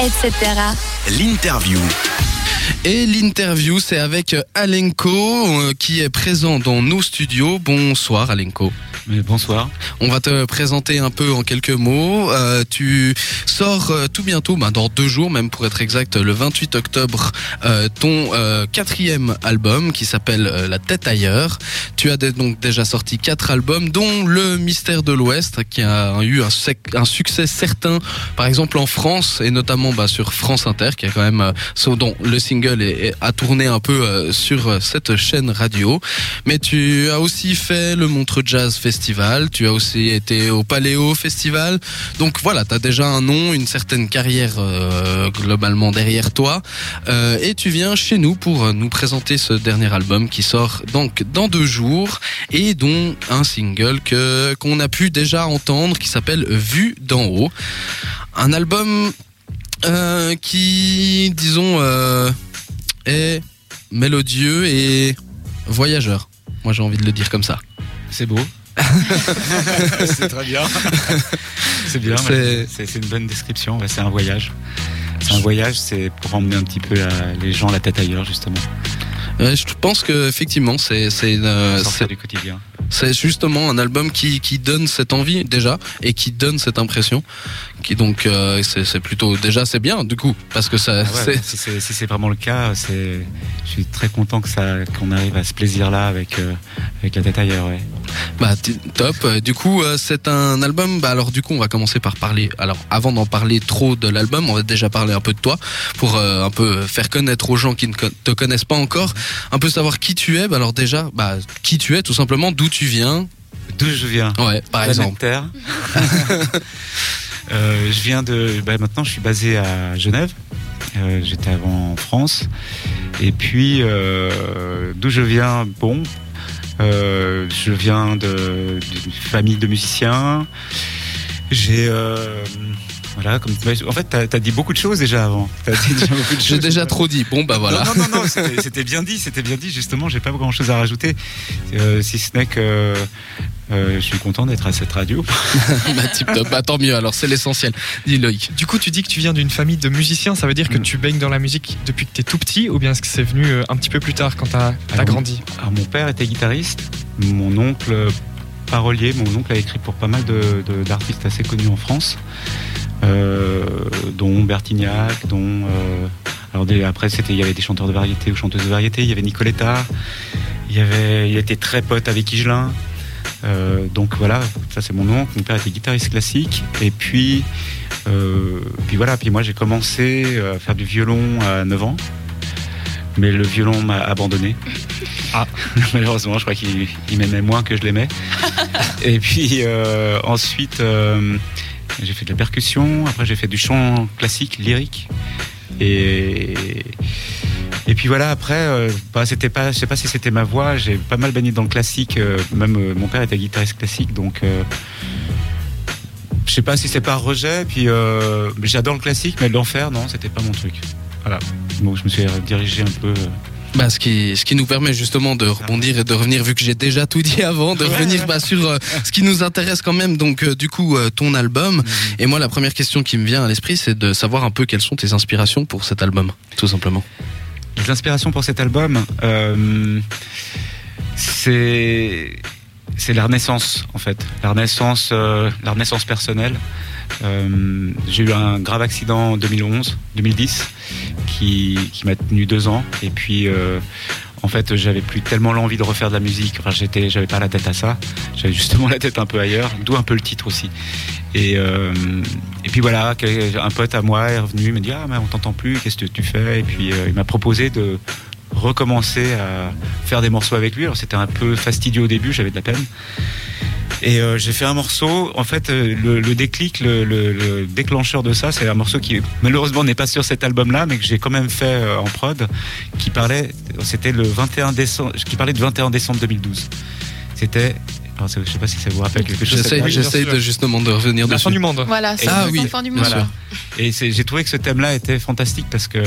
etc. L'interview. Et l'interview, c'est avec Alenco qui est présent dans nos studios. Bonsoir Alenco. Bonsoir. On va te présenter un peu en quelques mots. Tu sors tout bientôt, dans 2 jours même pour être exact, le 28 octobre, ton 4e album qui s'appelle La tête ailleurs. Tu as donc déjà sorti 4 albums, dont Le mystère de l'Ouest qui a eu un succès certain, par exemple en France et notamment sur France Inter, qui a quand même dont le single a tourné un peu sur cette chaîne radio. Mais tu as aussi fait le Montreux Jazz Festival, tu as aussi été au Paléo Festival. Donc voilà, tu as déjà un nom, une certaine carrière globalement derrière toi. Et tu viens chez nous pour nous présenter ce dernier album qui sort donc dans 2 jours et dont un single qu'on a pu déjà entendre qui s'appelle Vue d'en haut. Un album qui, disons, est mélodieux et voyageur. Moi, j'ai envie de le dire comme ça. C'est beau. C'est très bien. C'est bien. C'est une bonne description. Ouais, c'est un voyage. C'est un voyage. C'est pour emmener un petit peu les gens la tête ailleurs, justement. Je pense que effectivement, c'est du quotidien. C'est justement un album qui donne cette envie déjà et qui donne cette impression. Qui donc c'est plutôt déjà c'est bien du coup parce que ça. Ah ouais, si c'est vraiment le cas, je suis très content qu'on arrive à ce plaisir là avec la tête ailleurs. Ouais. Top. Du coup c'est un album. Alors du coup on va commencer par parler. Alors avant d'en parler trop de l'album, on va déjà parler un peu de toi pour un peu faire connaître aux gens qui ne te connaissent pas encore, un peu savoir qui tu es. Alors déjà qui tu es tout simplement, d'où tu viens. D'où je viens. Ouais, par exemple. Terre. Je viens de. Maintenant, je suis basé à Genève. J'étais avant en France. Et puis, d'où je viens. Je viens d'une famille de musiciens. J'ai. En fait, t'as dit beaucoup de choses déjà avant. J'ai déjà trop dit. Voilà. Non, c'était bien dit. Justement, j'ai pas grand chose à rajouter, si ce n'est que je suis content d'être à cette radio. Tant mieux. Alors, c'est l'essentiel. Dis Loïc. Du coup, tu dis que tu viens d'une famille de musiciens. Ça veut dire que tu baignes dans la musique depuis que t'es tout petit, ou bien est-ce que c'est venu un petit peu plus tard quand t'as grandi? Alors, mon père était guitariste. Mon oncle parolier. Mon oncle a écrit pour pas mal d'artistes assez connus en France. Dont Bertignac, après il y avait des chanteurs de variété ou chanteuses de variété, il y avait Nicoletta, il était très pote avec Igelin, donc voilà, ça c'est mon oncle. Mon père était guitariste classique et puis voilà, puis moi j'ai commencé à faire du violon à 9 ans, mais le violon m'a abandonné. Malheureusement, je crois qu'il m'aimait moins que je l'aimais. Et puis ensuite j'ai fait de la percussion, après j'ai fait du chant classique, lyrique. Et puis voilà, après, je sais pas si c'était ma voix, j'ai pas mal baigné dans le classique, mon père était guitariste classique, donc je sais pas si c'est par rejet, puis j'adore le classique, mais l'enfer, non, c'était pas mon truc. Voilà, donc je me suis dirigé un peu... ce qui nous permet justement de rebondir et de revenir, vu que j'ai déjà tout dit avant, de revenir sur ce qui nous intéresse quand même, donc ton album. Et moi la première question qui me vient à l'esprit, c'est de savoir un peu quelles sont tes inspirations pour cet album, tout simplement. Les inspirations pour cet album, c'est la renaissance en fait, la renaissance personnelle. J'ai eu un grave accident en 2010 qui m'a tenu 2 ans et puis en fait j'avais plus tellement l'envie de refaire de la musique, j'avais pas la tête à ça, j'avais justement la tête un peu ailleurs, d'où un peu le titre aussi. Et puis voilà, un pote à moi est revenu, il m'a dit on t'entend plus, qu'est-ce que tu fais? Et puis il m'a proposé de recommencer à faire des morceaux avec lui. Alors c'était un peu fastidieux au début, j'avais de la peine. Et j'ai fait un morceau, en fait le déclic, le déclencheur de ça, c'est un morceau qui malheureusement n'est pas sur cet album là, mais que j'ai quand même fait en prod, qui parlait, c'était le 21 décembre, qui parlait du 21 décembre 2012. C'était... Je ne sais pas si ça vous rappelle quelque chose. J'essaie justement de revenir dessus. La fin du monde. Voilà, c'est la fin du monde. Voilà. Et j'ai trouvé que ce thème-là était fantastique parce que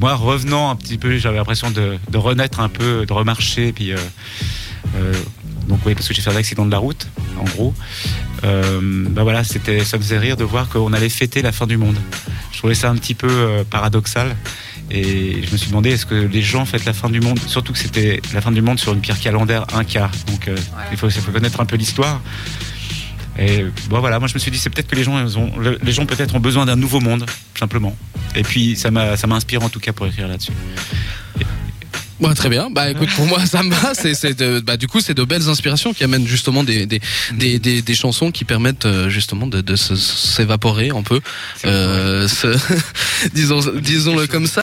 moi, revenant un petit peu, j'avais l'impression de renaître un peu, de remarcher. Puis, donc oui, parce que j'ai fait un accident de la route, en gros. Ça me faisait rire de voir qu'on allait fêter la fin du monde. Je trouvais ça un petit peu paradoxal. Et je me suis demandé, est-ce que les gens fêtent la fin du monde? Surtout que c'était la fin du monde sur une pierre calendaire Inca. Donc il faut connaître un peu l'histoire. Et bon, voilà, moi je me suis dit, c'est peut-être que les gens ont besoin d'un nouveau monde, simplement. Et puis ça m'a inspiré en tout cas pour écrire là-dessus. Ouais, très bien. Bah écoute, pour moi ça me va. C'est de belles inspirations qui amènent justement des chansons qui permettent justement de s'évaporer un peu. Disons-le comme ça.